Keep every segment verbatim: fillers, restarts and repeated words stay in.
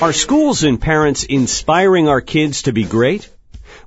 Are schools and parents inspiring our kids to be great?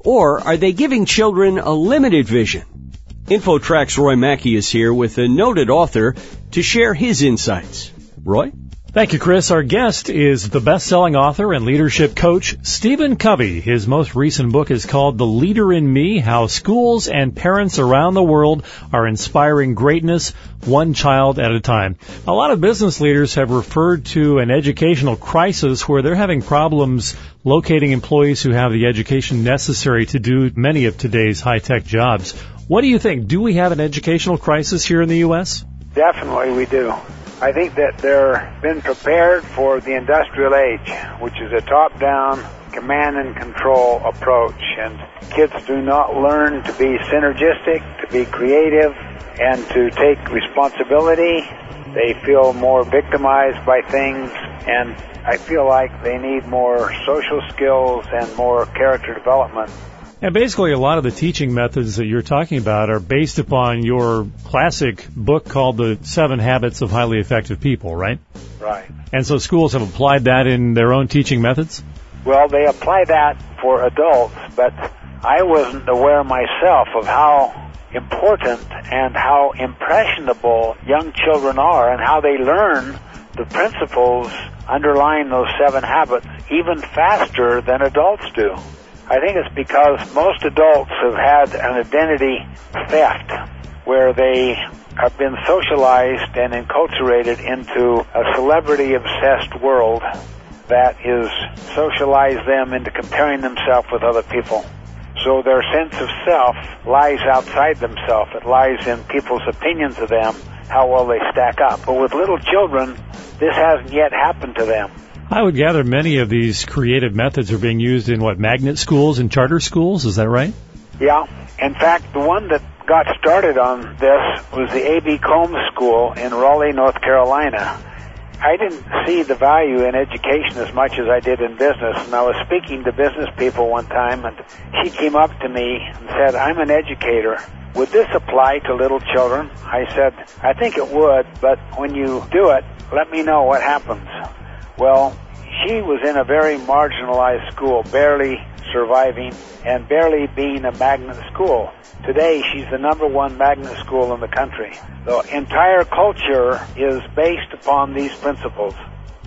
Or are they giving children a limited vision? InfoTrack's Roy Mackey is here with a noted author to share his insights. Roy? Thank you, Chris. Our guest is the best-selling author and leadership coach, Stephen Covey. His most recent book is called The Leader in Me, How Schools and Parents Around the World Are Inspiring Greatness, One Child at a Time. A lot of business leaders have referred to an educational crisis where they're having problems locating employees who have the education necessary to do many of today's high-tech jobs. What do you think? Do we have an educational crisis here in the U S? Definitely we do. I think that they're been prepared for the industrial age, which is a top-down command and control approach. And kids do not learn to be synergistic, to be creative, and to take responsibility. They feel more victimized by things, and I feel like they need more social skills and more character development. And basically a lot of the teaching methods that you're talking about are based upon your classic book called The Seven Habits of Highly Effective People, right? Right. And so schools have applied that in their own teaching methods? Well, they apply that for adults, but I wasn't aware myself of how important and how impressionable young children are and how they learn the principles underlying those seven habits even faster than adults do. I think it's because most adults have had an identity theft where they have been socialized and enculturated into a celebrity-obsessed world that is socialized them into comparing themselves with other people. So their sense of self lies outside themselves. It lies in people's opinions of them, how well they stack up. But with little children, this hasn't yet happened to them. I would gather many of these creative methods are being used in, what, magnet schools and charter schools? Is that right? Yeah. In fact, the one that got started on this was the A B. Combs School in Raleigh, North Carolina. I didn't see the value in education as much as I did in business, and I was speaking to business people one time, and she came up to me and said, "I'm an educator. Would this apply to little children?" I said, "I think it would, but when you do it, let me know what happens." Well, she was in a very marginalized school, barely surviving and barely being a magnet school. Today, she's the number one magnet school in the country. The entire culture is based upon these principles.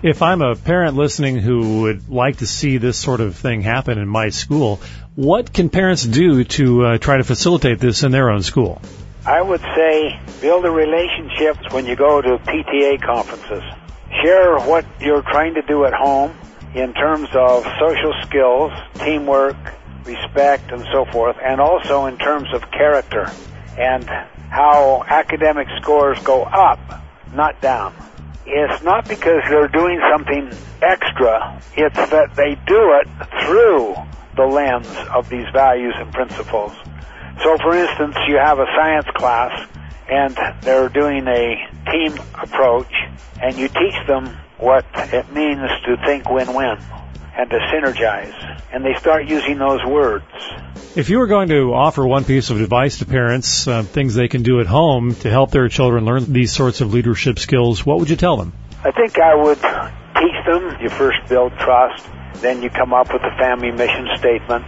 If I'm a parent listening who would like to see this sort of thing happen in my school, what can parents do to uh, try to facilitate this in their own school? I would say build a relationship when you go to P T A conferences. Share what you're trying to do at home in terms of social skills, teamwork, respect, and so forth, and also in terms of character and how academic scores go up, not down. It's not because they're doing something extra. It's that they do it through the lens of these values and principles. So, for instance, you have a science class, and they're doing a team approach, and you teach them what it means to think win-win and to synergize, and they start using those words. If you were going to offer one piece of advice to parents, uh, things they can do at home to help their children learn these sorts of leadership skills, what would you tell them? I think I would teach them, you first build trust, then you come up with a family mission statement,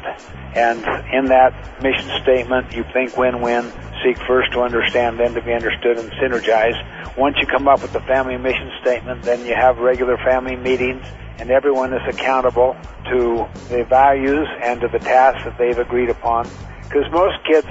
and in that mission statement you think win-win, seek first to understand, then to be understood, and synergize. Once you come up with the family mission statement, then you have regular family meetings, and everyone is accountable to the values and to the tasks that they've agreed upon. Because most kids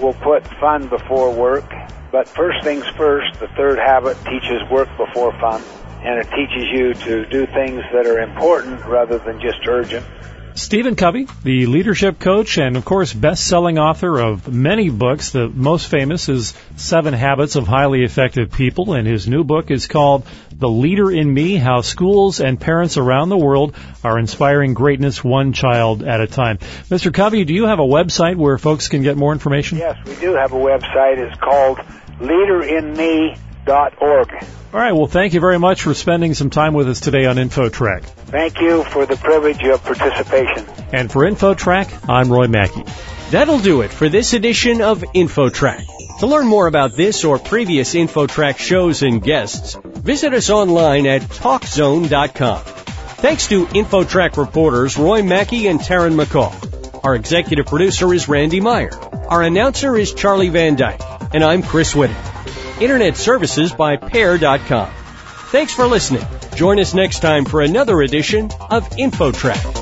will put fun before work, but first things first, the third habit teaches work before fun, and it teaches you to do things that are important rather than just urgent. Stephen Covey, the leadership coach and, of course, best-selling author of many books. The most famous is Seven Habits of Highly Effective People, and his new book is called The Leader in Me, How Schools and Parents Around the World Are Inspiring Greatness One Child at a Time. Mister Covey, do you have a website where folks can get more information? Yes, we do have a website. It's called leader in me dot org. All right, well, thank you very much for spending some time with us today on InfoTrack. Thank you for the privilege of participation. And for InfoTrack, I'm Roy Mackey. That'll do it for this edition of InfoTrack. To learn more about this or previous InfoTrack shows and guests, visit us online at talk zone dot com. Thanks to InfoTrack reporters Roy Mackey and Taryn McCall. Our executive producer is Randy Meyer. Our announcer is Charlie Van Dyke. And I'm Chris Whitting. Internet services by Pair dot com. Thanks for listening. Join us next time for another edition of InfoTrack.